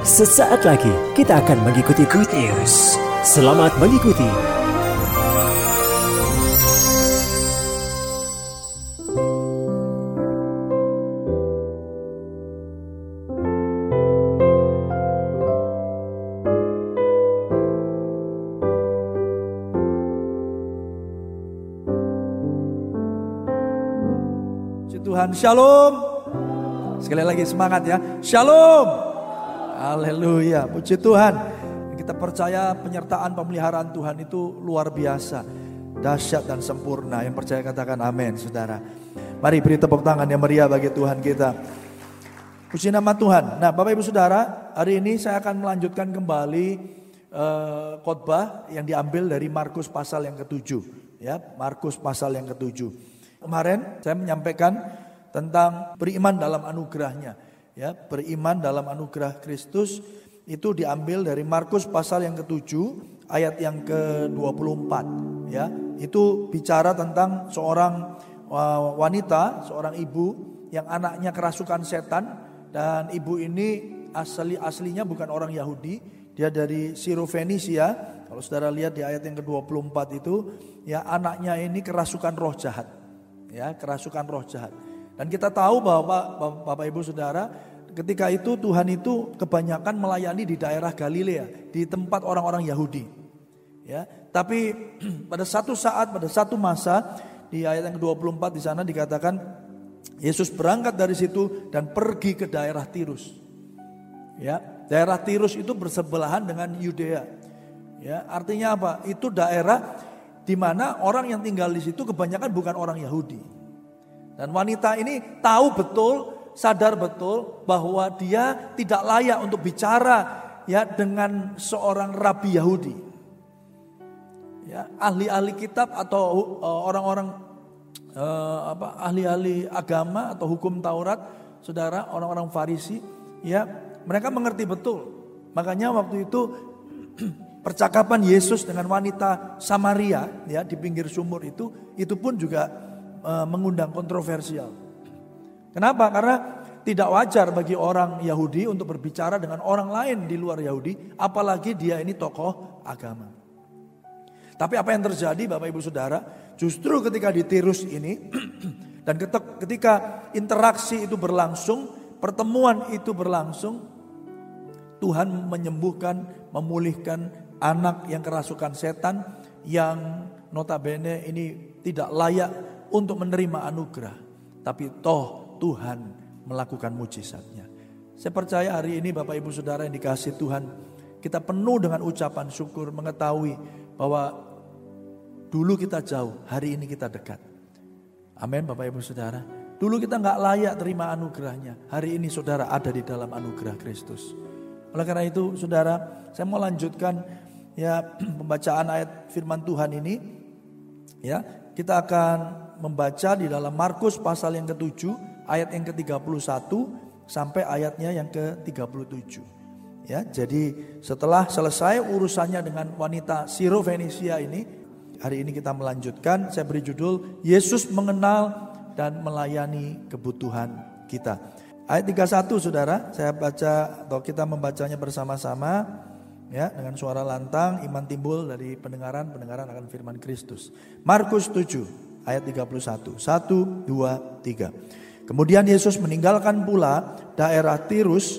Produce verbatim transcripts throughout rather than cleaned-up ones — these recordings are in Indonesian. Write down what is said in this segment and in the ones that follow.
Sesaat lagi kita akan mengikuti Good News. Selamat mengikuti. Tuhan, shalom. Sekali lagi semangat ya. Shalom. Haleluya. Puji Tuhan. Kita percaya penyertaan pemeliharaan Tuhan itu luar biasa. Dahsyat dan sempurna. Yang percaya katakan amin, saudara. Mari beri tepuk tangan yang meriah bagi Tuhan kita. Puji nama Tuhan. Nah, Bapak Ibu Saudara, hari ini saya akan melanjutkan kembali eh, khotbah yang diambil dari Markus pasal yang ketujuh. Ya, Markus pasal yang ketujuh. Kemarin saya menyampaikan tentang beriman dalam anugerahnya, ya, beriman dalam anugerah Kristus itu diambil dari Markus pasal yang ketujuh ayat yang ke dua puluh empat, ya. Itu bicara tentang seorang wanita, seorang ibu yang anaknya kerasukan setan, dan ibu ini asli aslinya bukan orang Yahudi, dia dari Sirofenisia. Kalau saudara lihat di ayat yang ke dua puluh empat itu, ya, anaknya ini kerasukan roh jahat, ya, kerasukan roh jahat. Dan kita tahu bahwa Bapak Ibu Saudara, ketika itu Tuhan itu kebanyakan melayani di daerah Galilea, di tempat orang-orang Yahudi. Ya, tapi pada satu saat, pada satu masa, di ayat yang ke dua puluh empat di sana dikatakan Yesus berangkat dari situ dan pergi ke daerah Tirus. Ya, daerah Tirus itu bersebelahan dengan Yudea. Ya, artinya apa? Itu daerah di mana orang yang tinggal di situ kebanyakan bukan orang Yahudi. Dan wanita ini tahu betul, sadar betul bahwa dia tidak layak untuk bicara, ya, dengan seorang rabi Yahudi, ya, ahli-ahli kitab atau uh, orang-orang uh, apa, ahli-ahli agama atau hukum Taurat, saudara, orang-orang Farisi, ya, mereka mengerti betul. Makanya waktu itu percakapan Yesus dengan wanita Samaria, ya, di pinggir sumur itu, itu pun juga mengundang kontroversial. Kenapa? Karena tidak wajar bagi orang Yahudi untuk berbicara dengan orang lain di luar Yahudi, apalagi dia ini tokoh agama. Tapi apa yang terjadi Bapak Ibu Saudara, justru ketika di Tirus ini dan ketika interaksi itu berlangsung, pertemuan itu berlangsung, Tuhan menyembuhkan, memulihkan anak yang kerasukan setan, yang notabene ini tidak layak untuk menerima anugerah, tapi toh Tuhan melakukan mujizatnya. Saya percaya hari ini Bapak Ibu Saudara yang dikasihi Tuhan, kita penuh dengan ucapan syukur, mengetahui bahwa dulu kita jauh, hari ini kita dekat. Amin Bapak Ibu Saudara. Dulu kita gak layak terima anugerahnya, hari ini saudara ada di dalam anugerah Kristus. Oleh karena itu saudara, saya mau lanjutkan, ya, pembacaan ayat firman Tuhan ini. Ya, kita akan membaca di dalam Markus pasal yang ketujuh ayat yang ke tiga puluh satu sampai ayatnya yang ke tiga puluh tujuh. Ya, jadi setelah selesai urusannya dengan wanita Sirofenisia ini, hari ini kita melanjutkan, saya beri judul Yesus mengenal dan melayani kebutuhan kita. Ayat tiga puluh satu saudara, saya baca atau kita membacanya bersama-sama, ya, dengan suara lantang, iman timbul dari pendengaran, pendengaran akan firman Kristus. Markus tujuh ayat tiga puluh satu, satu, dua, tiga. Kemudian Yesus meninggalkan pula daerah Tirus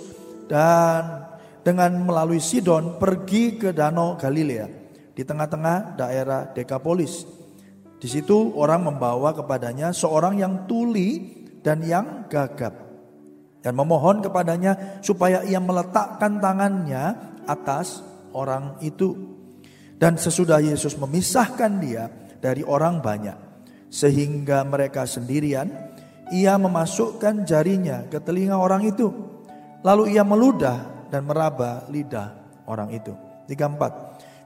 dan dengan melalui Sidon pergi ke Danau Galilea di tengah-tengah daerah Dekapolis. Di situ orang membawa kepadanya seorang yang tuli dan yang gagap, dan memohon kepadanya supaya ia meletakkan tangannya atas orang itu. Dan sesudah Yesus memisahkan dia dari orang banyak, sehingga mereka sendirian, ia memasukkan jarinya ke telinga orang itu, lalu ia meludah dan meraba lidah orang itu. tiga puluh empat.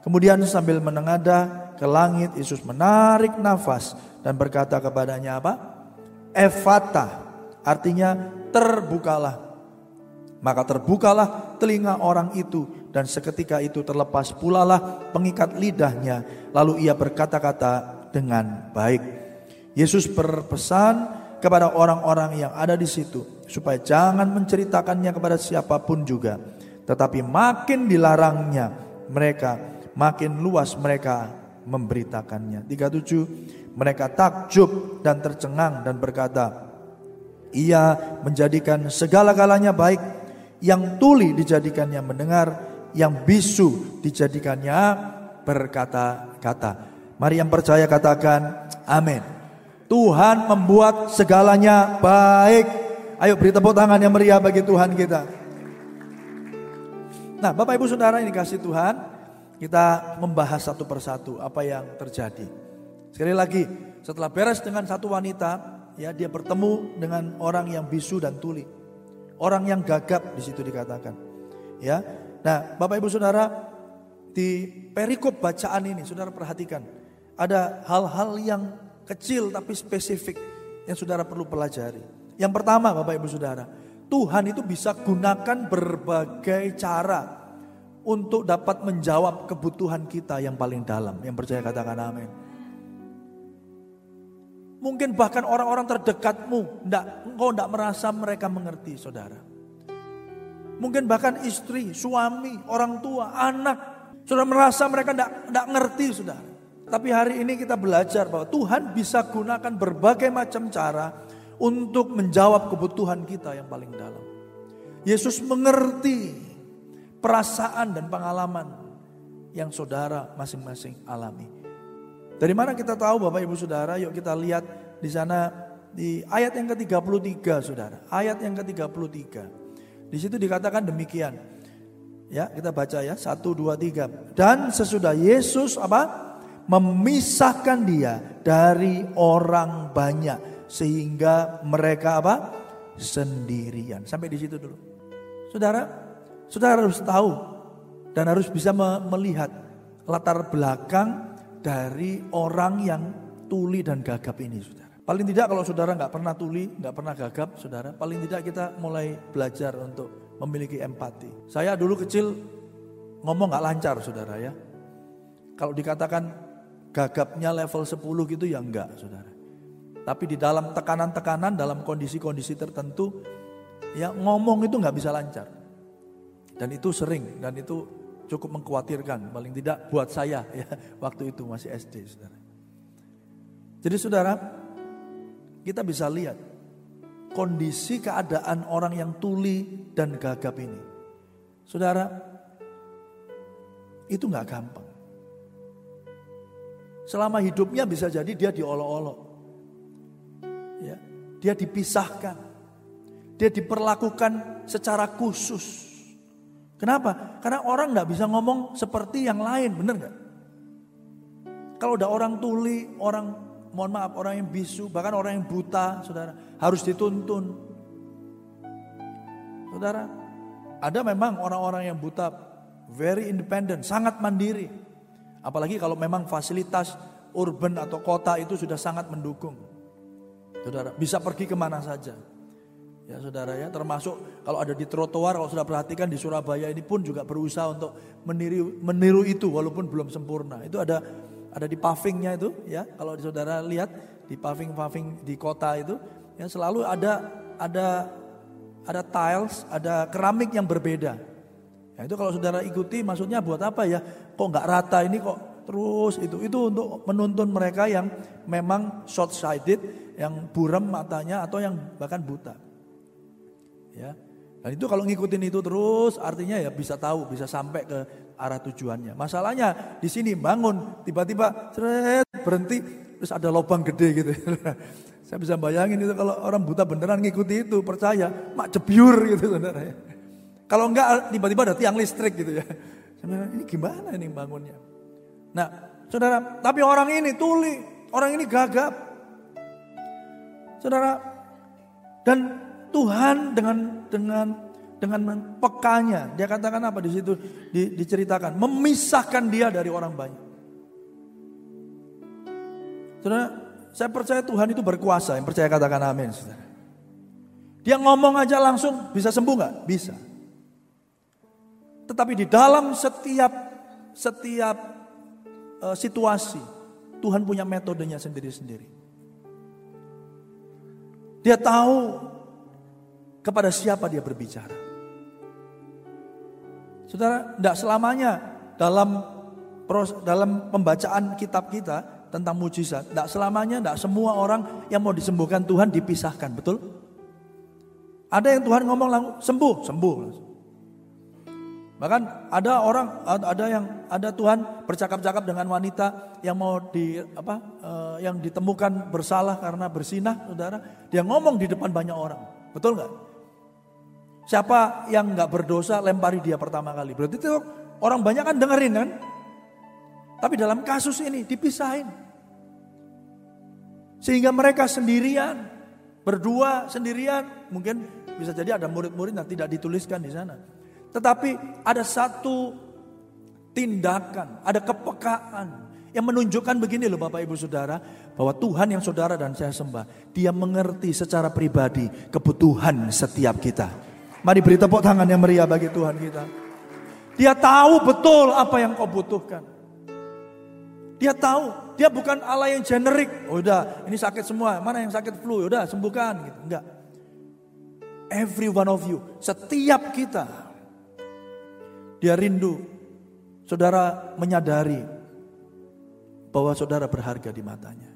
Kemudian sambil menengadah ke langit, Yesus menarik nafas dan berkata kepadanya apa? Efata, artinya terbukalah. Maka terbukalah telinga orang itu, dan seketika itu terlepas pulalah pengikat lidahnya, lalu ia berkata-kata dengan baik. Yesus berpesan kepada orang-orang yang ada di situ supaya jangan menceritakannya kepada siapapun juga, Tetapi makin dilarangnya mereka, makin luas mereka memberitakannya. tiga puluh tujuh, mereka takjub dan tercengang dan berkata, ia menjadikan segala-galanya baik, yang tuli dijadikannya mendengar, yang bisu dijadikannya berkata-kata. Mari yang percaya katakan amin. Tuhan membuat segalanya baik. Ayo beri tepuk tangan yang meriah bagi Tuhan kita. Nah, Bapak Ibu Saudara yang dikasih Tuhan, kita membahas satu persatu apa yang terjadi. Sekali lagi, setelah beres dengan satu wanita, ya, dia bertemu dengan orang yang bisu dan tuli, orang yang gagap di situ dikatakan. Ya, nah Bapak Ibu Saudara, di perikop bacaan ini Saudara perhatikan, ada hal-hal yang kecil tapi spesifik yang Saudara perlu pelajari. Yang pertama Bapak Ibu Saudara, Tuhan itu bisa gunakan berbagai cara untuk dapat menjawab kebutuhan kita yang paling dalam. Yang percaya katakan amin. Mungkin bahkan orang-orang terdekatmu, enggak, engkau enggak merasa mereka mengerti Saudara. Mungkin bahkan istri, suami, orang tua, anak, Saudara merasa mereka tidak ngerti, Saudara. Tapi hari ini kita belajar bahwa Tuhan bisa gunakan berbagai macam cara untuk menjawab kebutuhan kita yang paling dalam. Yesus mengerti perasaan dan pengalaman yang Saudara masing-masing alami. Dari mana kita tahu Bapak Ibu Saudara? Yuk kita lihat di sana di ayat yang ke tiga puluh tiga, Saudara. Ayat yang ke tiga puluh tiga. Di situ dikatakan demikian. Ya, kita baca ya, satu, dua, tiga. Dan sesudah Yesus apa? Memisahkan dia dari orang banyak sehingga mereka apa? Sendirian. Sampai di situ dulu. Saudara, Saudara harus tahu dan harus bisa melihat latar belakang dari orang yang tuli dan gagap ini, Saudara. Paling tidak kalau Saudara enggak pernah tuli, enggak pernah gagap, Saudara, paling tidak kita mulai belajar untuk memiliki empati. Saya dulu kecil ngomong gak lancar, Saudara, ya. Kalau dikatakan gagapnya level sepuluh gitu ya enggak, Saudara. Tapi di dalam tekanan-tekanan, dalam kondisi-kondisi tertentu, ya ngomong itu gak bisa lancar. Dan itu sering, dan itu cukup mengkhawatirkan. Paling tidak buat saya ya, waktu itu masih S D, Saudara. Jadi Saudara, kita bisa lihat kondisi keadaan orang yang tuli dan gagap ini. Saudara, itu gak gampang. Selama hidupnya bisa jadi dia diolok-olok. Ya, dia dipisahkan. Dia diperlakukan secara khusus. Kenapa? Karena orang gak bisa ngomong seperti yang lain, benar gak? Kalau ada orang tuli, orang Mohon maaf, orang yang bisu, bahkan orang yang buta, Saudara, harus dituntun. Saudara, ada memang orang-orang yang buta, very independent, sangat mandiri. Apalagi kalau memang fasilitas urban atau kota itu sudah sangat mendukung. Saudara, bisa pergi kemana saja. Ya Saudara, ya, termasuk kalau ada di trotoar, kalau sudah perhatikan di Surabaya ini pun juga berusaha untuk meniru, meniru itu walaupun belum sempurna. Itu ada Ada di pavingnya itu, ya. Kalau Saudara lihat di paving-paving di kota itu, ya selalu ada ada ada tiles, ada keramik yang berbeda. Ya, itu kalau Saudara ikuti, maksudnya buat apa ya? Kok nggak rata ini kok terus itu? Itu untuk menuntun mereka yang memang short sighted, yang buram matanya atau yang bahkan buta. Ya. Dan itu kalau ngikutin itu terus, artinya ya bisa tahu, bisa sampai ke arah tujuannya. Masalahnya di sini bangun tiba-tiba seret, berhenti terus ada lubang gede gitu. Saya bisa bayangin itu kalau orang buta beneran ngikuti itu, percaya mak jebyur gitu, Saudara ya. Kalau enggak tiba-tiba ada tiang listrik gitu ya. Saudara, ini gimana ini bangunnya? Nah, Saudara, tapi orang ini tuli, orang ini gagap. Saudara, dan Tuhan dengan dengan Dengan pekanya, dia katakan apa di situ di, diceritakan, memisahkan dia dari orang banyak. Saudara, saya percaya Tuhan itu berkuasa. Yang percaya katakan amin, Saudara. Dia ngomong aja langsung bisa sembuh nggak? Bisa. Tetapi di dalam setiap setiap uh, situasi Tuhan punya metodenya sendiri-sendiri. Dia tahu kepada siapa dia berbicara. Saudara, tidak selamanya dalam dalam pembacaan kitab kita tentang mujizat, tidak selamanya, tidak semua orang yang mau disembuhkan Tuhan dipisahkan, betul? Ada yang Tuhan ngomong langsung sembuh, sembuh. Bahkan ada orang, ada yang ada Tuhan bercakap-cakap dengan wanita yang mau di apa, eh, yang ditemukan bersalah karena bersinah, saudara. Dia ngomong di depan banyak orang, betul nggak? Siapa yang nggak berdosa lempari dia pertama kali. Berarti itu orang banyak kan dengerin kan? Tapi dalam kasus ini dipisahin, sehingga mereka sendirian, berdua sendirian. Mungkin bisa jadi ada murid-murid yang tidak dituliskan di sana. Tetapi ada satu tindakan, ada kepekaan yang menunjukkan begini loh Bapak Ibu Saudara, bahwa Tuhan yang saudara dan saya sembah, Dia mengerti secara pribadi kebutuhan setiap kita. Mari beri tepuk tangan yang meriah bagi Tuhan kita. Dia tahu betul apa yang kau butuhkan. Dia tahu, Dia bukan Allah yang generik. Oh, udah, ini sakit semua, mana yang sakit flu, udah sembuhkan gitu. Enggak. Every one of you, setiap kita, Dia rindu saudara menyadari bahwa saudara berharga di matanya.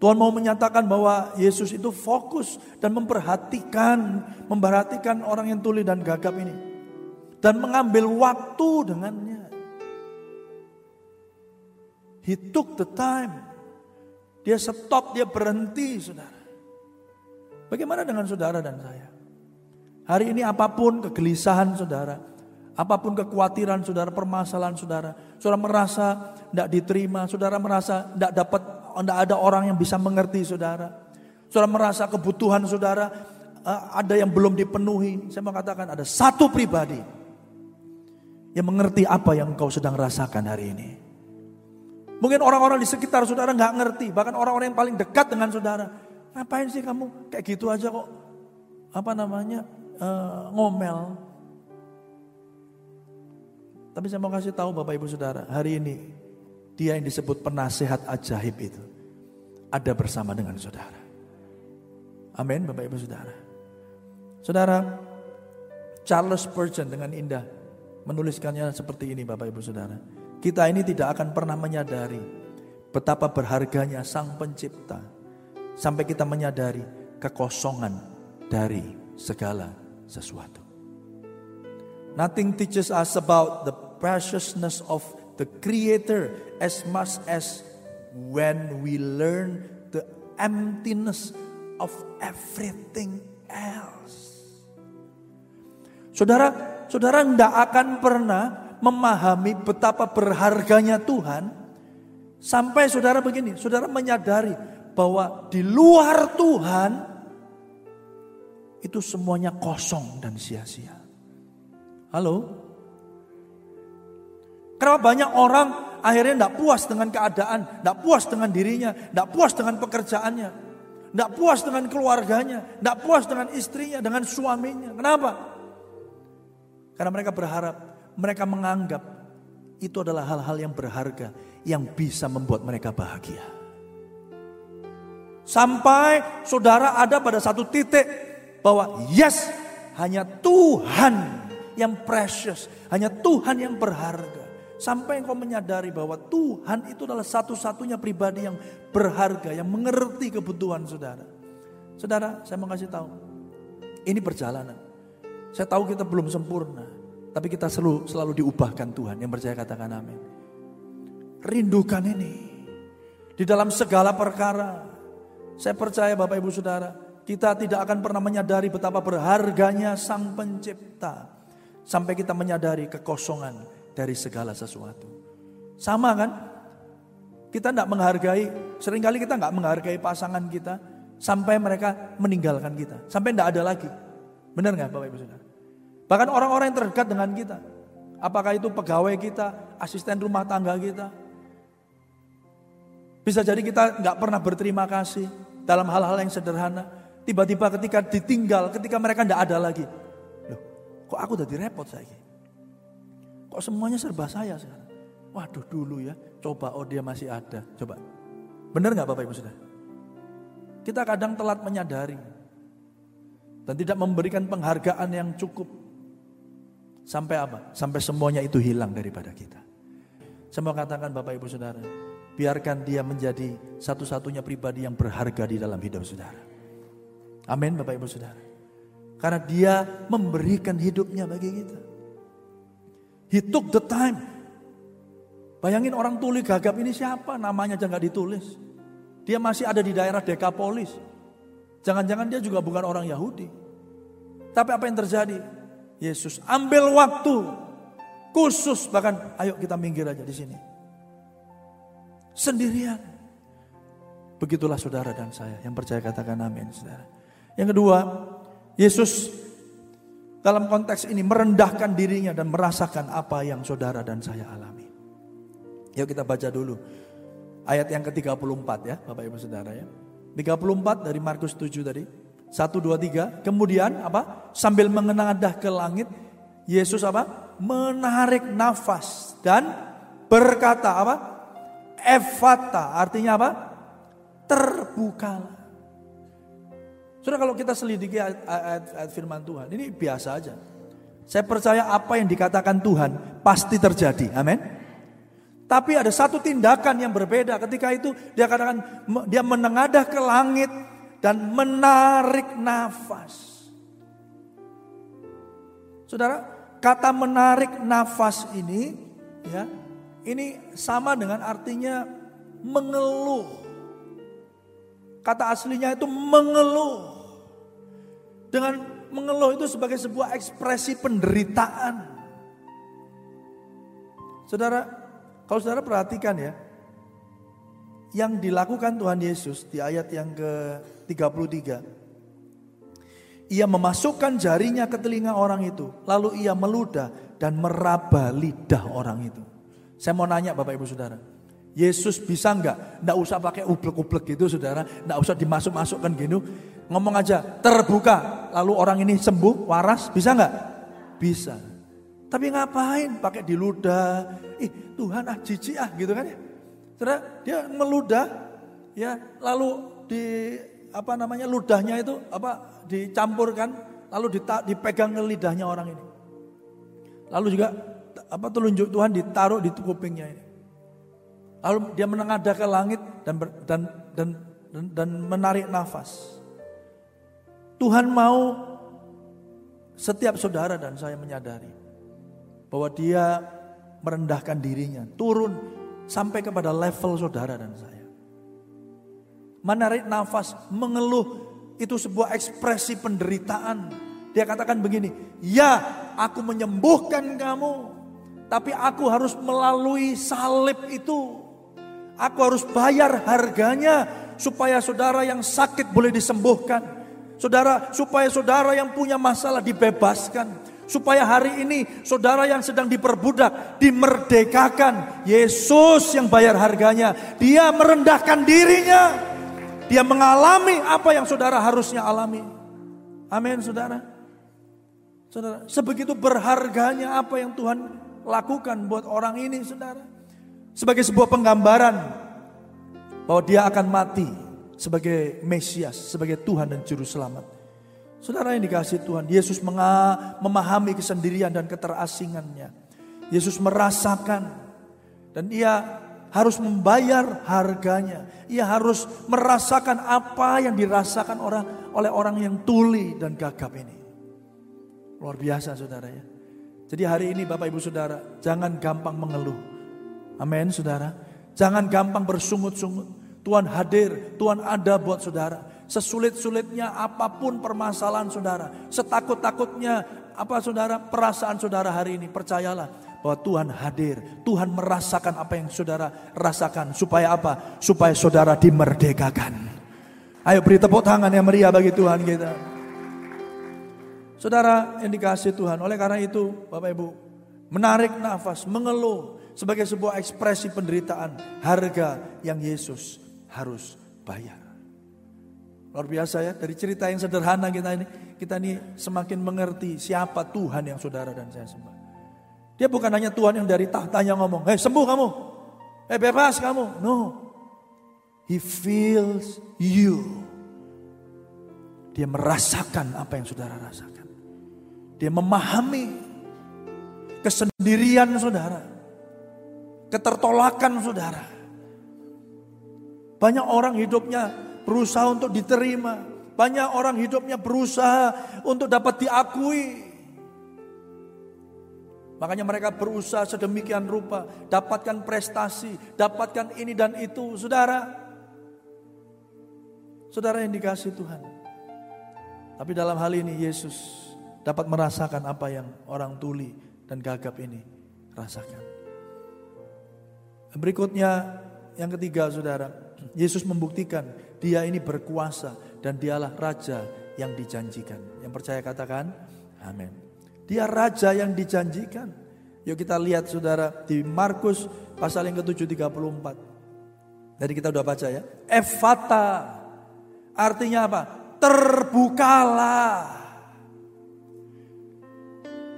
Tuhan mau menyatakan bahwa Yesus itu fokus dan memperhatikan, memperhatikan orang yang tuli dan gagap ini. Dan mengambil waktu dengannya. He took the time. Dia stop, dia berhenti saudara. Bagaimana dengan saudara dan saya? Hari ini apapun kegelisahan saudara, apapun kekhawatiran saudara, permasalahan saudara, saudara merasa tidak diterima, saudara merasa tidak dapat, tidak ada orang yang bisa mengerti saudara, saudara merasa kebutuhan saudara ada yang belum dipenuhi. Saya mau katakan ada satu pribadi yang mengerti apa yang engkau sedang rasakan hari ini. Mungkin orang-orang di sekitar saudara nggak ngerti, bahkan orang-orang yang paling dekat dengan saudara. Ngapain sih kamu kayak gitu aja kok? Apa namanya uh, ngomel? Tapi saya mau kasih tahu Bapak Ibu Saudara, hari ini Dia yang disebut penasehat ajaib itu ada bersama dengan saudara. Amin Bapak Ibu Saudara. Saudara, Charles Spurgeon dengan indah menuliskannya seperti ini Bapak Ibu Saudara. Kita ini tidak akan pernah menyadari betapa berharganya Sang Pencipta sampai kita menyadari kekosongan dari segala sesuatu. Nothing teaches us about the preciousness of the Creator as much as when we learn the emptiness of everything else. Saudara, saudara tidak akan pernah memahami betapa berharganya Tuhan sampai saudara begini, saudara menyadari bahwa di luar Tuhan itu semuanya kosong dan sia-sia. Halo? Kenapa banyak orang akhirnya tidak puas dengan keadaan, tidak puas dengan dirinya, tidak puas dengan pekerjaannya, tidak puas dengan keluarganya, tidak puas dengan istrinya, dengan suaminya. Kenapa? Karena mereka berharap, mereka menganggap itu adalah hal-hal yang berharga yang bisa membuat mereka bahagia. Sampai saudara ada pada satu titik bahwa yes, hanya Tuhan yang precious, hanya Tuhan yang berharga. Sampai engkau menyadari bahwa Tuhan itu adalah satu-satunya pribadi yang berharga, yang mengerti kebutuhan saudara. Saudara, saya mau kasih tahu, ini perjalanan. Saya tahu kita belum sempurna, tapi kita selalu, selalu diubahkan Tuhan. Yang percaya katakan amin. Rindukan ini di dalam segala perkara. Saya percaya Bapak Ibu Saudara, kita tidak akan pernah menyadari betapa berharganya Sang Pencipta sampai kita menyadari kekosongan dari segala sesuatu. Sama kan? Kita tidak menghargai, seringkali kita tidak menghargai pasangan kita sampai mereka meninggalkan kita, sampai tidak ada lagi. Benar gak Bapak Ibu Saudara? Bahkan orang-orang yang terdekat dengan kita, apakah itu pegawai kita, asisten rumah tangga kita, bisa jadi kita tidak pernah berterima kasih dalam hal-hal yang sederhana. Tiba-tiba ketika ditinggal, ketika mereka tidak ada lagi, kok aku udah direpot saya? Kok semuanya serba saya sekarang? Waduh, dulu ya, coba oh dia masih ada, coba. Benar nggak Bapak Ibu Saudara? Kita kadang telat menyadari dan tidak memberikan penghargaan yang cukup. Sampai apa? Sampai semuanya itu hilang daripada kita. Saya mau katakan Bapak Ibu Saudara, biarkan dia menjadi satu-satunya pribadi yang berharga di dalam hidup saudara. Amin Bapak Ibu Saudara. Karena dia memberikan hidupnya bagi kita. He took the time. Bayangin orang tuli gagap ini siapa? Namanya aja gak ditulis. Dia masih ada di daerah Dekapolis. Jangan-jangan dia juga bukan orang Yahudi. Tapi apa yang terjadi? Yesus ambil waktu khusus, bahkan ayo kita minggir aja di sini. Sendirian. Begitulah saudara dan saya yang percaya, katakan amin saudara. Yang kedua, Yesus dalam konteks ini merendahkan dirinya dan merasakan apa yang saudara dan saya alami. Yuk kita baca dulu ayat yang ke tiga puluh empat ya Bapak Ibu Saudara ya. tiga puluh empat dari Markus tujuh tadi. satu, dua, tiga. Kemudian apa? Sambil menengadah ke langit, Yesus apa? Menarik nafas dan berkata apa? Efata. Artinya apa? Terbukalah. Saudara, kalau kita selidiki ayat, ayat, ayat firman Tuhan, ini biasa aja. Saya percaya apa yang dikatakan Tuhan pasti terjadi. Amin. Tapi ada satu tindakan yang berbeda. Ketika itu dia katakan dia menengadah ke langit dan menarik nafas. Saudara, kata menarik nafas ini ya, ini sama dengan artinya mengeluh. Kata aslinya itu mengeluh. Dengan mengeluh itu sebagai sebuah ekspresi penderitaan. Saudara, kalau saudara perhatikan ya, yang dilakukan Tuhan Yesus di ayat yang ke tiga puluh tiga. Ia memasukkan jarinya ke telinga orang itu, lalu ia meludah dan meraba lidah orang itu. Saya mau nanya Bapak Ibu Saudara, Yesus bisa enggak? Enggak usah pakai ublek-ublek gitu saudara. Enggak usah dimasuk-masukkan gitu. Ngomong aja, terbuka. Lalu orang ini sembuh, waras. Bisa enggak? Bisa. Tapi ngapain pakai diludah? Ih Tuhan ah jijik ah gitu kan ya. Saudara, dia meludah. Ya, lalu di apa namanya ludahnya itu apa dicampurkan. Lalu dita- dipegang ke lidahnya orang ini. Lalu juga apa telunjuk Tuhan ditaruh di kupingnya ini. Lalu dia menengadah ke langit dan, ber, dan, dan, dan, dan menarik nafas. Tuhan mau setiap saudara dan saya menyadari bahwa dia merendahkan dirinya, turun sampai kepada level saudara dan saya. Menarik nafas, mengeluh, itu sebuah ekspresi penderitaan. Dia katakan begini, ya aku menyembuhkan kamu, tapi aku harus melalui salib itu. Aku harus bayar harganya supaya saudara yang sakit boleh disembuhkan. Saudara, supaya saudara yang punya masalah dibebaskan. Supaya hari ini saudara yang sedang diperbudak dimerdekakan. Yesus yang bayar harganya. Dia merendahkan dirinya. Dia mengalami apa yang saudara harusnya alami. Amin saudara. Saudara, sebegitu berharganya apa yang Tuhan lakukan buat orang ini saudara. Sebagai sebuah penggambaran bahwa dia akan mati sebagai Mesias, sebagai Tuhan dan Juru Selamat. Saudara yang dikasihi Tuhan, Yesus menga- memahami kesendirian dan keterasingannya. Yesus merasakan dan ia harus membayar harganya. Ia harus merasakan apa yang dirasakan orang oleh orang yang tuli dan gagap ini. Luar biasa saudara ya. Jadi hari ini Bapak Ibu Saudara, jangan gampang mengeluh. Amin saudara. Jangan gampang bersungut-sungut. Tuhan hadir, Tuhan ada buat saudara. Sesulit-sulitnya apapun permasalahan saudara, setakut-takutnya apa saudara, perasaan saudara hari ini, percayalah bahwa Tuhan hadir. Tuhan merasakan apa yang saudara rasakan. Supaya apa? Supaya saudara dimerdekakan. Ayo beri tepuk tangan yang meriah bagi Tuhan kita. Saudara yang dikasihi Tuhan, oleh karena itu Bapak Ibu, menarik nafas, mengeluh sebagai sebuah ekspresi penderitaan, harga yang Yesus harus bayar. Luar biasa ya, dari cerita yang sederhana kita ini, kita ini semakin mengerti siapa Tuhan yang saudara dan saya sembah. Dia bukan hanya Tuhan yang dari tahtanya ngomong, hei sembuh kamu, hei bebas kamu. No, He feels you. Dia merasakan apa yang saudara rasakan. Dia memahami Kesendirian saudara. Ketertolakan saudara. Banyak orang hidupnya berusaha untuk diterima. Banyak orang hidupnya berusaha untuk dapat diakui. Makanya mereka berusaha sedemikian rupa. Dapatkan prestasi. Dapatkan ini dan itu. Saudara. Saudara yang dikasih Tuhan. Tapi dalam hal ini Yesus dapat merasakan apa yang orang tuli dan gagap ini rasakan. Berikutnya yang ketiga saudara. Yesus membuktikan dia ini berkuasa. Dan dialah Raja yang dijanjikan. Yang percaya katakan amin. Dia Raja yang dijanjikan. Yuk kita lihat saudara di Markus pasal yang ketujuh tiga puluh empat. Tadi kita udah baca ya. Efata artinya apa? Terbukalah.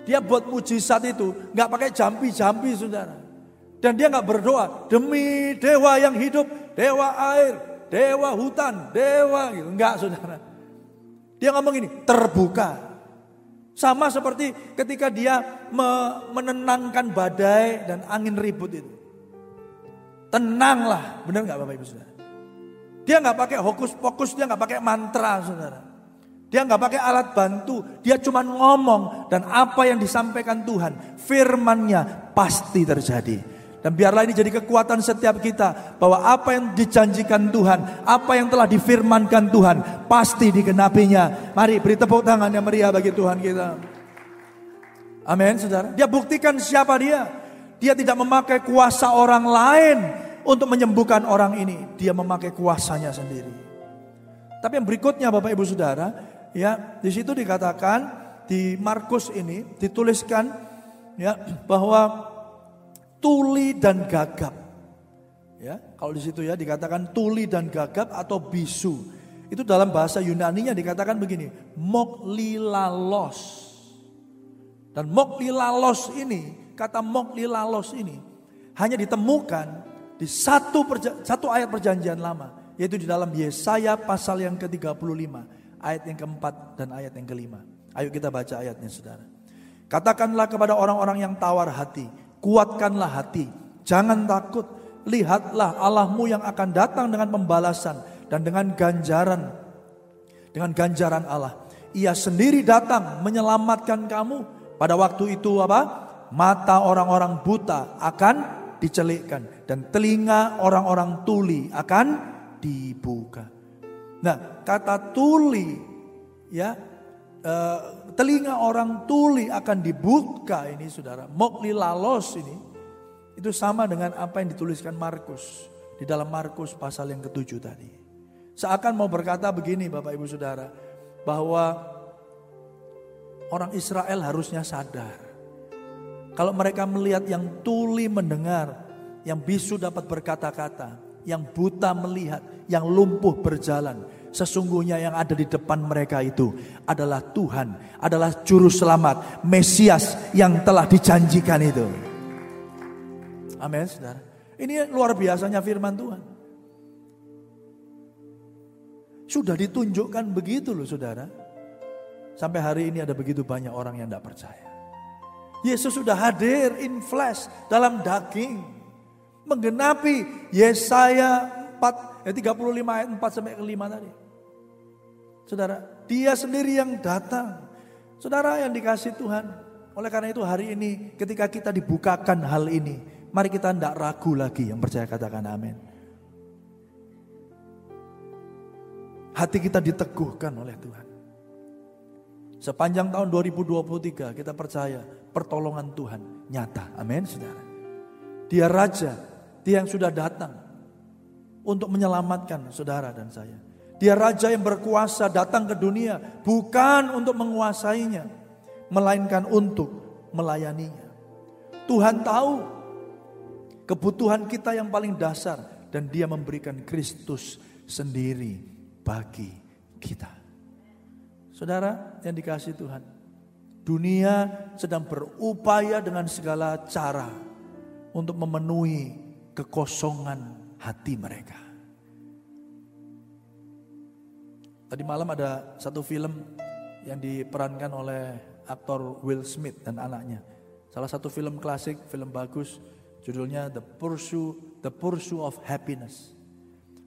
Dia buat mujizat itu gak pakai jampi-jampi saudara. Dan dia gak berdoa. Demi dewa yang hidup, dewa air, dewa hutan, dewa gitu. Enggak saudara. Dia ngomong ini terbuka. Sama seperti ketika dia menenangkan badai dan angin ribut itu. Tenanglah, benar gak Bapak Ibu Saudara? Dia gak pakai hokus-pokus, dia gak pakai mantra saudara. Dia gak pakai alat bantu, dia cuma ngomong. Dan apa yang disampaikan Tuhan, firman-Nya pasti terjadi. Dan biarlah ini jadi kekuatan setiap kita. Bahwa apa yang dijanjikan Tuhan. Apa yang telah difirmankan Tuhan. Pasti digenapinya. Mari beri tepuk tangan yang meriah bagi Tuhan kita. Amin saudara. Dia buktikan siapa dia. Dia tidak memakai kuasa orang lain. Untuk menyembuhkan orang ini. Dia memakai kuasanya sendiri. Tapi yang berikutnya Bapak Ibu Saudara. Ya, di situ dikatakan. Di Markus ini dituliskan. Ya, bahwa. Tuli dan gagap, ya kalau di situ ya dikatakan tuli dan gagap atau bisu, itu dalam bahasa Yunani-nya dikatakan begini, moklilalos. Dan moklilalos ini, kata moklilalos ini hanya ditemukan di satu perja- satu ayat perjanjian lama, yaitu di dalam Yesaya pasal yang ke tiga puluh lima, ayat yang keempat dan ayat yang kelima. Ayo kita baca ayatnya, saudara. Katakanlah kepada orang-orang yang tawar hati. Kuatkanlah hati, jangan takut, lihatlah Allahmu yang akan datang dengan pembalasan dan dengan ganjaran, dengan ganjaran Allah. Ia sendiri datang menyelamatkan kamu. Pada waktu itu apa? Mata orang-orang buta akan dicelikkan dan telinga orang-orang tuli akan dibuka. Nah, kata tuli, ya. Uh, Telinga orang tuli akan dibuka ini saudara. Moklilalos ini. Itu sama dengan apa yang dituliskan Markus. Di dalam Markus pasal yang ketujuh tadi. Seakan mau berkata begini Bapak Ibu Saudara. Bahwa orang Israel harusnya sadar. Kalau mereka melihat yang tuli mendengar. Yang bisu dapat berkata-kata. Yang buta melihat. Yang lumpuh berjalan. Sesungguhnya yang ada di depan mereka itu adalah Tuhan, adalah Juru Selamat, Mesias yang telah dijanjikan itu. Amin, saudara. Ini luar biasanya firman Tuhan. Sudah ditunjukkan begitu loh, saudara. Sampai hari ini ada begitu banyak orang yang tidak percaya. Yesus sudah hadir in flesh dalam daging, menggenapi Yesaya empat, eh, tiga puluh lima ayat empat sampai kelima tadi. Saudara, dia sendiri yang datang. Saudara yang dikasih Tuhan. Oleh karena itu hari ini ketika kita dibukakan hal ini, mari kita tidak ragu lagi. Yang percaya katakan amin. Hati kita diteguhkan oleh Tuhan. Sepanjang tahun dua ribu dua puluh tiga kita percaya pertolongan Tuhan nyata. Amin saudara. Dia Raja, dia yang sudah datang untuk menyelamatkan saudara dan saya. Dia Raja yang berkuasa datang ke dunia. Bukan untuk menguasainya. Melainkan untuk melayaninya. Tuhan tahu kebutuhan kita yang paling dasar. Dan dia memberikan Kristus sendiri bagi kita. Saudara yang dikasih Tuhan. Dunia sedang berupaya dengan segala cara. Untuk memenuhi kekosongan hati mereka. Tadi malam ada satu film yang diperankan oleh aktor Will Smith dan anaknya. Salah satu film klasik, film bagus, judulnya The Pursuit, The Pursuit of Happiness.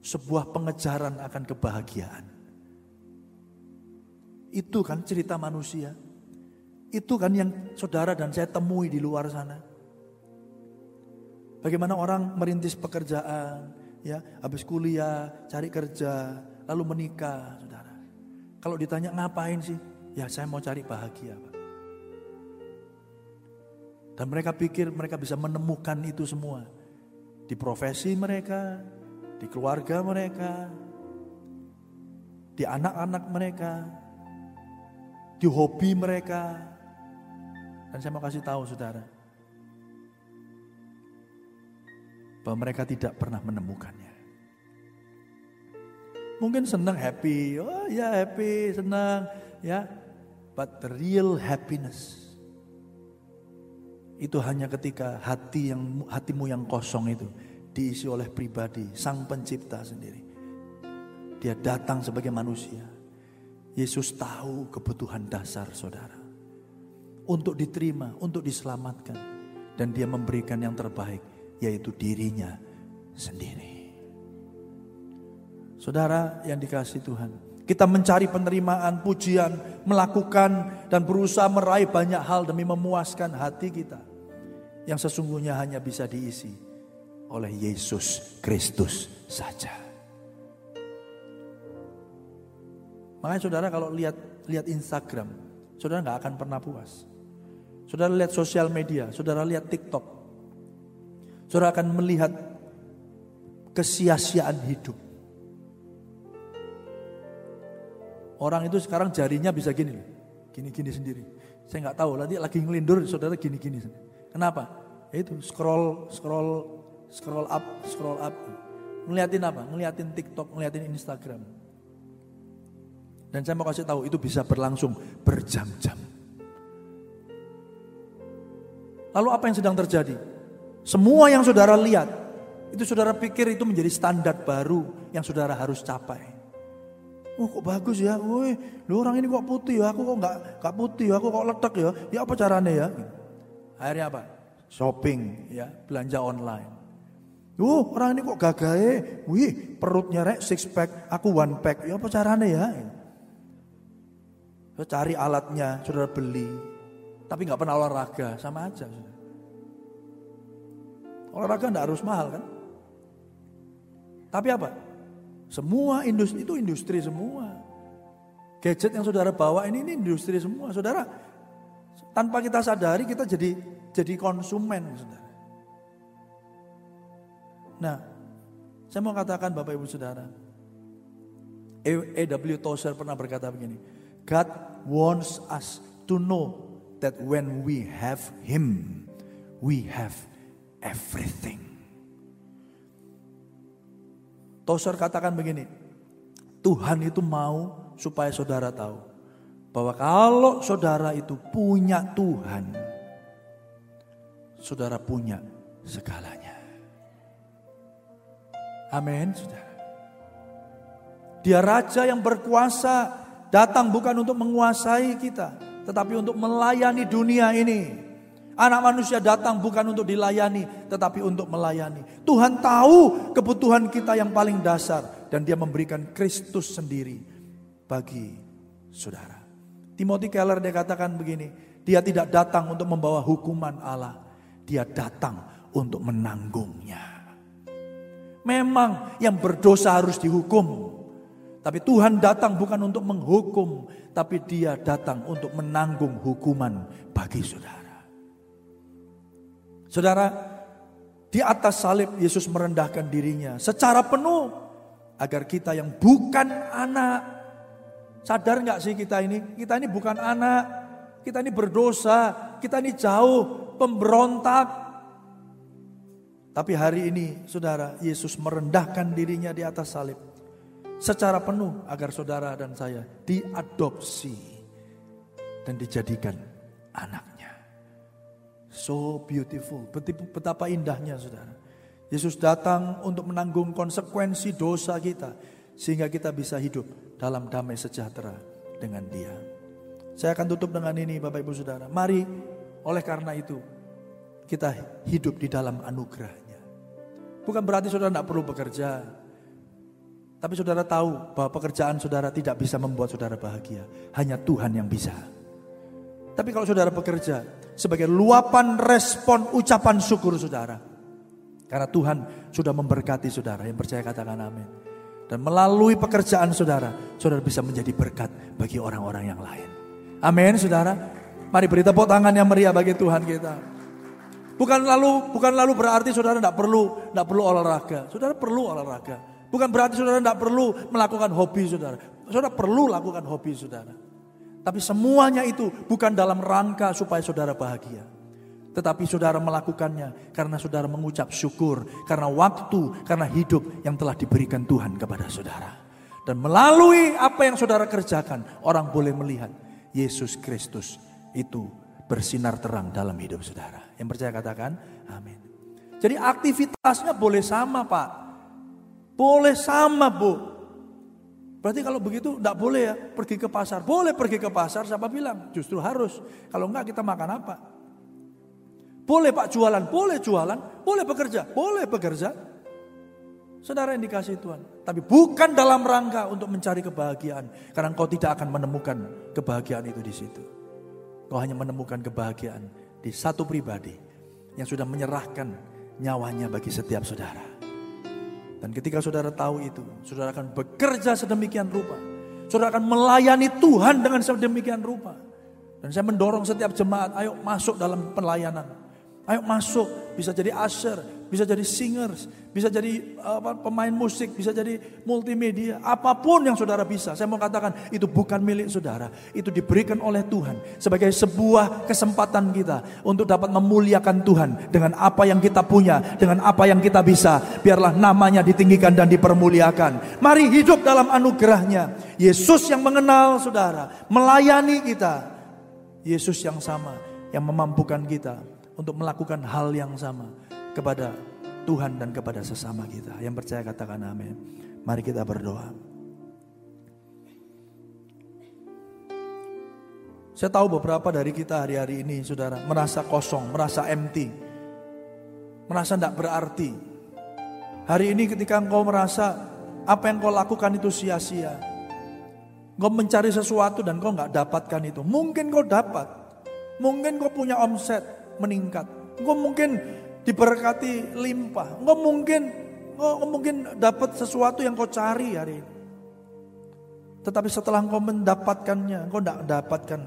Sebuah pengejaran akan kebahagiaan. Itu kan cerita manusia. Itu kan yang saudara dan saya temui di luar sana. Bagaimana orang merintis pekerjaan, ya, habis kuliah, cari kerja, lalu menikah, saudara. Kalau ditanya ngapain sih? Ya, saya mau cari bahagia, Pak. Dan mereka pikir mereka bisa menemukan itu semua di profesi mereka, di keluarga mereka, di anak-anak mereka, di hobi mereka. Dan saya mau kasih tahu saudara, bahwa mereka tidak pernah menemukannya. Mungkin senang, happy, oh ya happy, senang, ya. But the real happiness itu hanya ketika hati yang hatimu yang kosong itu diisi oleh pribadi, sang pencipta sendiri. Dia datang sebagai manusia. Yesus tahu kebutuhan dasar saudara. Untuk diterima, untuk diselamatkan. Dan dia memberikan yang terbaik, yaitu dirinya sendiri. Saudara yang dikasihi Tuhan, kita mencari penerimaan, pujian, melakukan dan berusaha meraih banyak hal demi memuaskan hati kita. Yang sesungguhnya hanya bisa diisi oleh Yesus Kristus saja. Makanya saudara kalau lihat lihat Instagram, saudara gak akan pernah puas. Saudara lihat sosial media, saudara lihat TikTok, saudara akan melihat kesia-siaan hidup. Orang itu sekarang jarinya bisa gini, gini-gini sendiri. Saya gak tahu, nanti lagi ngelindur saudara gini-gini. Kenapa? Itu scroll, scroll Scroll up, scroll up. Ngeliatin apa? Ngeliatin TikTok, ngeliatin Instagram. Dan saya mau kasih tahu, itu bisa berlangsung berjam-jam. Lalu apa yang sedang terjadi? Semua yang saudara lihat, itu saudara pikir itu menjadi standar baru yang saudara harus capai. Oh kok bagus ya, woi, lu orang ini kok putih ya, aku kok gak, gak putih ya, aku kok letek ya, ya apa caranya ya? Akhirnya apa? Shopping, ya, belanja online. Duh, orang ini kok gagahe, wih perutnya rek six pack, aku one pack, ya apa caranya ya? Cari alatnya, saudara beli, tapi gak pernah olahraga, sama aja. Olahraga gak harus mahal kan? Tapi apa? Semua industri, itu industri semua. Gadget yang saudara bawa ini, ini industri semua. Saudara, tanpa kita sadari kita jadi jadi konsumen, saudara. Nah, saya mau katakan Bapak Ibu Saudara, A. W. Tozer pernah berkata begini, God wants us to know that when we have Him, we have everything. Tozer katakan begini, Tuhan itu mau supaya saudara tahu, bahwa kalau saudara itu punya Tuhan, saudara punya segalanya. Amin, saudara. Dia raja yang berkuasa, datang bukan untuk menguasai kita, tetapi untuk melayani dunia ini. Anak manusia datang bukan untuk dilayani, tetapi untuk melayani. Tuhan tahu kebutuhan kita yang paling dasar, dan dia memberikan Kristus sendiri bagi saudara. Timothy Keller dia katakan begini, dia tidak datang untuk membawa hukuman Allah, dia datang untuk menanggungnya. Memang yang berdosa harus dihukum. Tapi Tuhan datang bukan untuk menghukum. Tapi dia datang untuk menanggung hukuman bagi saudara. Saudara, di atas salib Yesus merendahkan dirinya secara penuh. Agar kita yang bukan anak. Sadar gak sih kita ini? Kita ini bukan anak. Kita ini berdosa. Kita ini jauh, pemberontak. Tapi hari ini saudara, Yesus merendahkan dirinya di atas salib secara penuh agar saudara dan saya diadopsi dan dijadikan anaknya. So beautiful, betapa indahnya saudara. Yesus datang untuk menanggung konsekuensi dosa kita sehingga kita bisa hidup dalam damai sejahtera dengan Dia. Saya akan tutup dengan ini Bapak Ibu Saudara. Mari oleh karena itu kita hidup di dalam anugerahnya. Bukan berarti saudara tidak perlu bekerja. Tapi saudara tahu bahwa pekerjaan saudara tidak bisa membuat saudara bahagia. Hanya Tuhan yang bisa. Tapi kalau saudara bekerja sebagai luapan respon ucapan syukur saudara. Karena Tuhan sudah memberkati saudara. Yang percaya katakan amin. Dan melalui pekerjaan saudara, saudara bisa menjadi berkat bagi orang-orang yang lain. Amin saudara. Mari beri tepuk tangan yang meriah bagi Tuhan kita. Bukan lalu bukan lalu berarti saudara tidak perlu tidak perlu olahraga. Saudara perlu olahraga. Bukan berarti saudara tidak perlu melakukan hobi saudara. Saudara perlu lakukan hobi saudara. Tapi semuanya itu bukan dalam rangka supaya saudara bahagia. Tetapi saudara melakukannya karena saudara mengucap syukur. Karena waktu, karena hidup yang telah diberikan Tuhan kepada saudara. Dan melalui apa yang saudara kerjakan, orang boleh melihat Yesus Kristus itu bersinar terang dalam hidup saudara. Yang percaya katakan amin. Jadi aktivitasnya boleh sama Pak. Boleh sama Bu. Berarti kalau begitu enggak boleh ya pergi ke pasar. Boleh pergi ke pasar, siapa bilang? Justru harus. Kalau enggak kita makan apa? Boleh Pak jualan, boleh jualan, boleh bekerja, boleh bekerja. Saudara yang dikasihi Tuhan. Tapi bukan dalam rangka untuk mencari kebahagiaan. Karena engkau tidak akan menemukan kebahagiaan itu di situ. Kau hanya menemukan kebahagiaan di satu pribadi yang sudah menyerahkan nyawanya bagi setiap saudara. Dan ketika saudara tahu itu, saudara akan bekerja sedemikian rupa. Saudara akan melayani Tuhan dengan sedemikian rupa. Dan saya mendorong setiap jemaat, ayo masuk dalam pelayanan. Ayo masuk, bisa jadi usher, bisa jadi singers, bisa jadi apa, pemain musik, bisa jadi multimedia. Apapun yang saudara bisa. Saya mau katakan itu bukan milik saudara. Itu diberikan oleh Tuhan sebagai sebuah kesempatan kita untuk dapat memuliakan Tuhan dengan apa yang kita punya, dengan apa yang kita bisa. Biarlah namanya ditinggikan dan dipermuliakan. Mari hidup dalam anugerahnya. Yesus yang mengenal saudara, melayani kita. Yesus yang sama, yang memampukan kita untuk melakukan hal yang sama kepada Tuhan dan kepada sesama kita. Yang percaya katakan amin. Mari kita berdoa. Saya tahu beberapa dari kita hari-hari ini saudara merasa kosong, merasa empty, merasa tidak berarti. Hari ini ketika engkau merasa apa yang kau lakukan itu sia-sia, engkau mencari sesuatu dan kau nggak dapatkan itu. Mungkin kau dapat, mungkin kau punya omset meningkat, engkau mungkin diberkati limpah, engkau mungkin engkau mungkin dapat sesuatu yang kau cari hari ini. Tetapi setelah engkau mendapatkannya, engkau tidak mendapatkan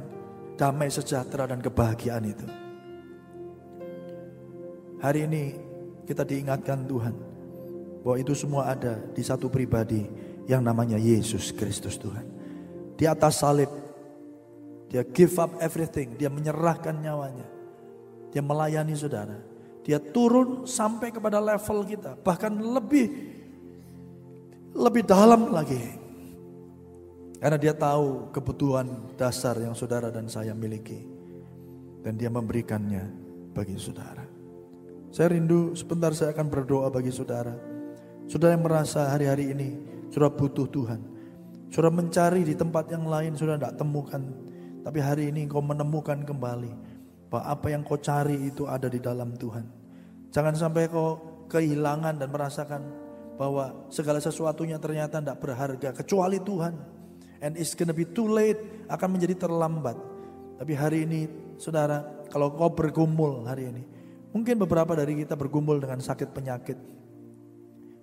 damai sejahtera dan kebahagiaan itu. Hari ini kita diingatkan Tuhan bahwa itu semua ada di satu pribadi yang namanya Yesus Kristus Tuhan. Di atas salib Dia give up everything, Dia menyerahkan nyawanya. Dia melayani saudara. Dia turun sampai kepada level kita. Bahkan lebih lebih dalam lagi. Karena Dia tahu kebutuhan dasar yang saudara dan saya miliki. Dan Dia memberikannya bagi saudara. Saya rindu sebentar saya akan berdoa bagi saudara. Saudara yang merasa hari-hari ini saudara butuh Tuhan. Saudara mencari di tempat yang lain saudara tidak temukan. Tapi hari ini engkau menemukan kembali. Bahwa apa yang kau cari itu ada di dalam Tuhan. Jangan sampai kau kehilangan dan merasakan bahwa segala sesuatunya ternyata tidak berharga kecuali Tuhan. And it's gonna be too late, akan menjadi terlambat. Tapi hari ini saudara, kalau kau bergumul hari ini, mungkin beberapa dari kita bergumul dengan sakit penyakit.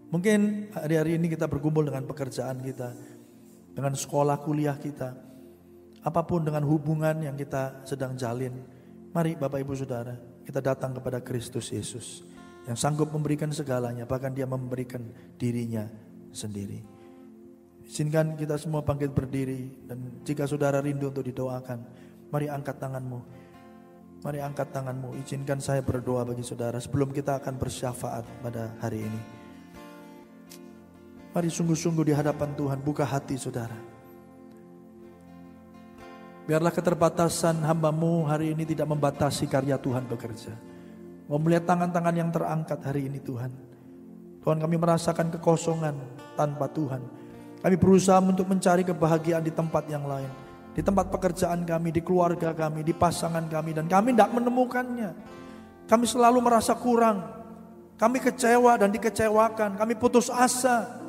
Mungkin hari-hari ini kita bergumul dengan pekerjaan kita, dengan sekolah kuliah kita, apapun dengan hubungan yang kita sedang jalin. Mari Bapak Ibu Saudara, kita datang kepada Kristus Yesus yang sanggup memberikan segalanya, bahkan Dia memberikan dirinya sendiri. Izinkan kita semua bangkit berdiri, dan jika saudara rindu untuk didoakan, mari angkat tanganmu. Mari angkat tanganmu, izinkan saya berdoa bagi saudara sebelum kita akan bersyafaat pada hari ini. Mari sungguh-sungguh di hadapan Tuhan, buka hati saudara. Biarlah keterbatasan hambamu hari ini tidak membatasi karya Tuhan bekerja. Mau melihat tangan-tangan yang terangkat hari ini Tuhan. Tuhan, kami merasakan kekosongan tanpa Tuhan. Kami berusaha untuk mencari kebahagiaan di tempat yang lain. Di tempat pekerjaan kami, di keluarga kami, di pasangan kami. Dan kami tidak menemukannya. Kami selalu merasa kurang. Kami kecewa dan dikecewakan. Kami putus asa.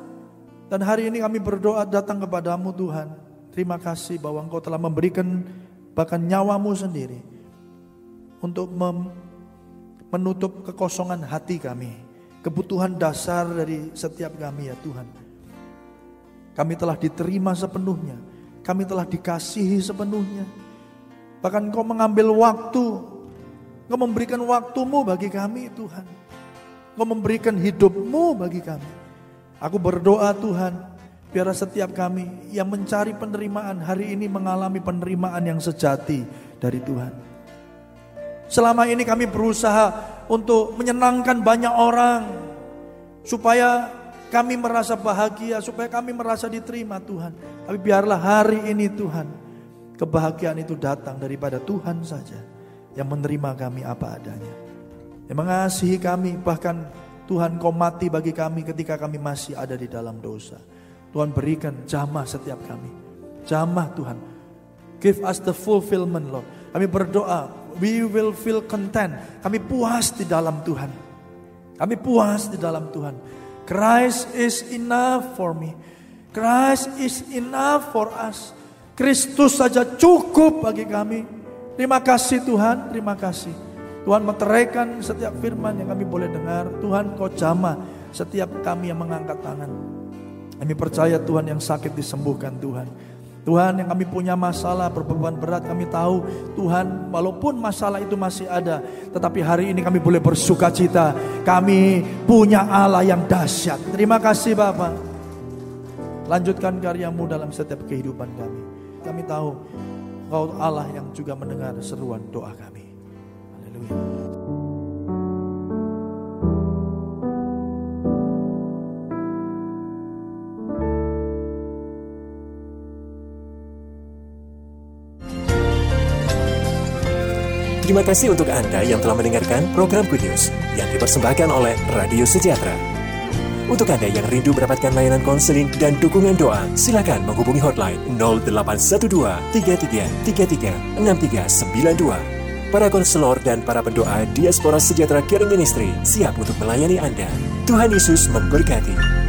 Dan hari ini kami berdoa datang kepadamu Tuhan. Terima kasih bahwa Engkau telah memberikan bahkan nyawamu sendiri untuk mem- menutup kekosongan hati kami. Kebutuhan dasar dari setiap kami ya Tuhan. Kami telah diterima sepenuhnya. Kami telah dikasihi sepenuhnya. Bahkan Engkau mengambil waktu. Engkau memberikan waktumu bagi kami Tuhan. Engkau memberikan hidupmu bagi kami. Aku berdoa Tuhan, biar setiap kami yang mencari penerimaan hari ini mengalami penerimaan yang sejati dari Tuhan. Selama ini kami berusaha untuk menyenangkan banyak orang, supaya kami merasa bahagia, supaya kami merasa diterima Tuhan. Tapi biarlah hari ini Tuhan, kebahagiaan itu datang daripada Tuhan saja, yang menerima kami apa adanya, yang mengasihi kami, bahkan Tuhan Kau mati bagi kami ketika kami masih ada di dalam dosa. Tuhan berikan jamah setiap kami. Jamah Tuhan. Give us the fulfillment Lord. Kami berdoa. We will feel content. Kami puas di dalam Tuhan. Kami puas di dalam Tuhan. Christ is enough for me. Christ is enough for us. Kristus saja cukup bagi kami. Terima kasih Tuhan. Terima kasih. Tuhan meteraikan setiap firman yang kami boleh dengar. Tuhan Kau jamah setiap kami yang mengangkat tangan. Kami percaya Tuhan yang sakit disembuhkan Tuhan. Tuhan yang kami punya masalah berbeban berat, kami tahu Tuhan walaupun masalah itu masih ada, tetapi hari ini kami boleh bersuka cita. Kami punya Allah yang dahsyat. Terima kasih Bapa. Lanjutkan karya-Mu dalam setiap kehidupan kami. Kami tahu Kau Allah yang juga mendengar seruan doa kami. Terima kasih untuk Anda yang telah mendengarkan program Good News yang dipersembahkan oleh Radio Sejahtera. Untuk Anda yang rindu mendapatkan layanan konseling dan dukungan doa, silakan menghubungi hotline nol delapan satu dua tiga tiga tiga tiga enam tiga sembilan dua. Para konselor dan para pendoa Diaspora Sejahtera Caring Ministry siap untuk melayani Anda. Tuhan Yesus memberkati.